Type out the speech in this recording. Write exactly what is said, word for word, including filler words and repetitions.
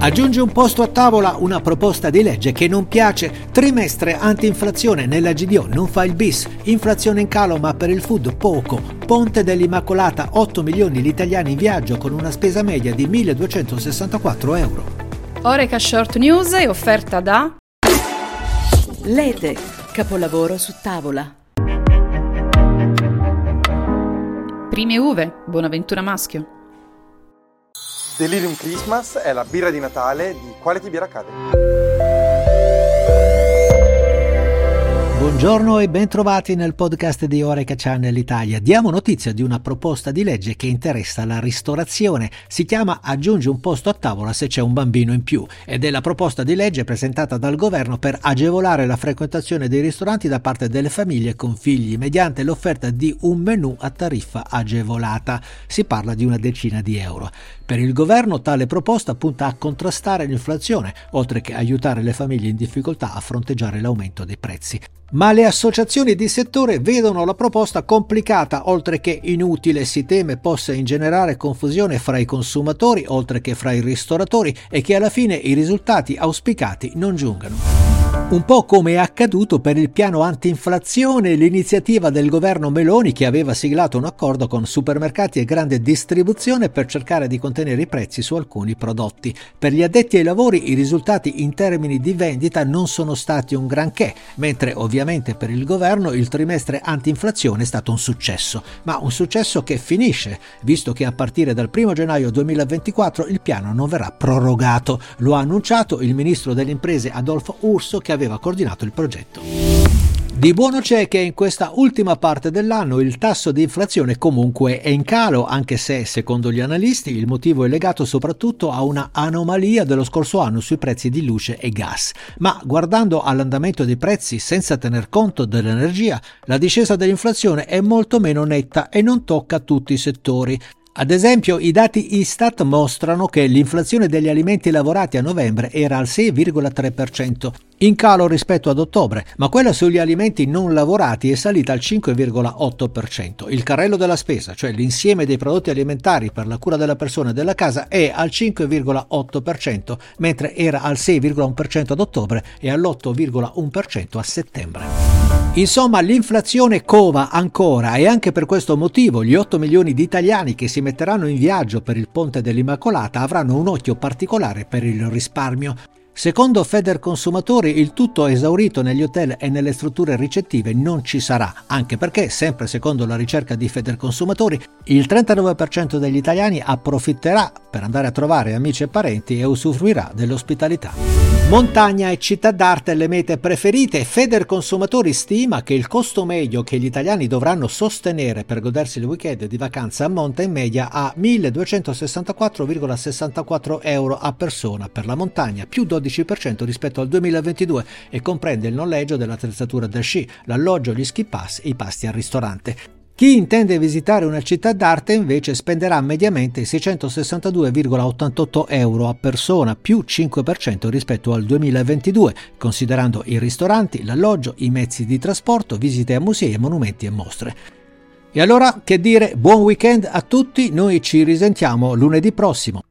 Aggiungi un posto a tavola, una proposta di legge che non piace, trimestre anti-inflazione nella G D O non fa il bis, inflazione in calo ma per il food poco, Ponte dell'Immacolata otto milioni gli italiani in viaggio con una spesa media di milleduecentosessantaquattro euro. Horeca Short News è offerta da Lete, capolavoro su tavola. Prime Uve, Buonaventura Maschio. Delirium Christmas è la birra di Natale di Quality Beer Academy. Buongiorno e bentrovati nel podcast di Horeca Channel Italia. Diamo notizia di una proposta di legge che interessa la ristorazione. Si chiama Aggiungi un posto a tavola se c'è un bambino in più ed è la proposta di legge presentata dal governo per agevolare la frequentazione dei ristoranti da parte delle famiglie con figli mediante l'offerta di un menù a tariffa agevolata. Si parla di una decina di euro. Per il governo tale proposta punta a contrastare l'inflazione, oltre che aiutare le famiglie in difficoltà a fronteggiare l'aumento dei prezzi. Ma le associazioni di settore vedono la proposta complicata, oltre che inutile. Si teme possa ingenerare confusione fra i consumatori, oltre che fra i ristoratori, e che alla fine i risultati auspicati non giungano. Un po' come è accaduto per il piano anti-inflazione, l'iniziativa del governo Meloni che aveva siglato un accordo con supermercati e grande distribuzione per cercare di contenere i prezzi su alcuni prodotti. Per gli addetti ai lavori i risultati in termini di vendita non sono stati un granché, mentre ovviamente per il governo il trimestre anti-inflazione è stato un successo, ma un successo che finisce, visto che a partire dal primo gennaio duemilaventiquattro il piano non verrà prorogato. Lo ha annunciato il ministro delle imprese Adolfo Urso, che aveva coordinato il progetto. Di buono c'è che in questa ultima parte dell'anno il tasso di inflazione comunque è in calo, anche se, secondo gli analisti, il motivo è legato soprattutto a una anomalia dello scorso anno sui prezzi di luce e gas. Ma guardando all'andamento dei prezzi senza tener conto dell'energia, la discesa dell'inflazione è molto meno netta e non tocca tutti i settori. Ad esempio, i dati Istat mostrano che l'inflazione degli alimenti lavorati a novembre era al sei virgola tre per cento, in calo rispetto ad ottobre, ma quella sugli alimenti non lavorati è salita al cinque virgola otto per cento. Il carrello della spesa, cioè l'insieme dei prodotti alimentari per la cura della persona e della casa, è al cinque virgola otto per cento, mentre era al sei virgola uno per cento ad ottobre e all'otto virgola uno per cento a settembre. Insomma, l'inflazione cova ancora e anche per questo motivo gli otto milioni di italiani che si metteranno in viaggio per il Ponte dell'Immacolata avranno un occhio particolare per il risparmio. Secondo Federconsumatori il tutto esaurito negli hotel e nelle strutture ricettive non ci sarà, anche perché, sempre secondo la ricerca di Federconsumatori, il trentanove per cento degli italiani approfitterà per andare a trovare amici e parenti e usufruirà dell'ospitalità. Montagna e città d'arte le mete preferite. Federconsumatori stima che il costo medio che gli italiani dovranno sostenere per godersi il weekend di vacanza ammonta in media a milleduecentosessantaquattro virgola sessantaquattro euro a persona per la montagna, più dodici per cento rispetto al duemilaventidue, e comprende il noleggio dell'attrezzatura da sci, l'alloggio, gli ski pass e i pasti al ristorante. Chi intende visitare una città d'arte invece spenderà mediamente seicentosessantadue virgola ottantotto euro a persona, più cinque per cento rispetto al duemilaventidue, considerando i ristoranti, l'alloggio, i mezzi di trasporto, visite a musei, monumenti e mostre. E allora, che dire, buon weekend a tutti, noi ci risentiamo lunedì prossimo.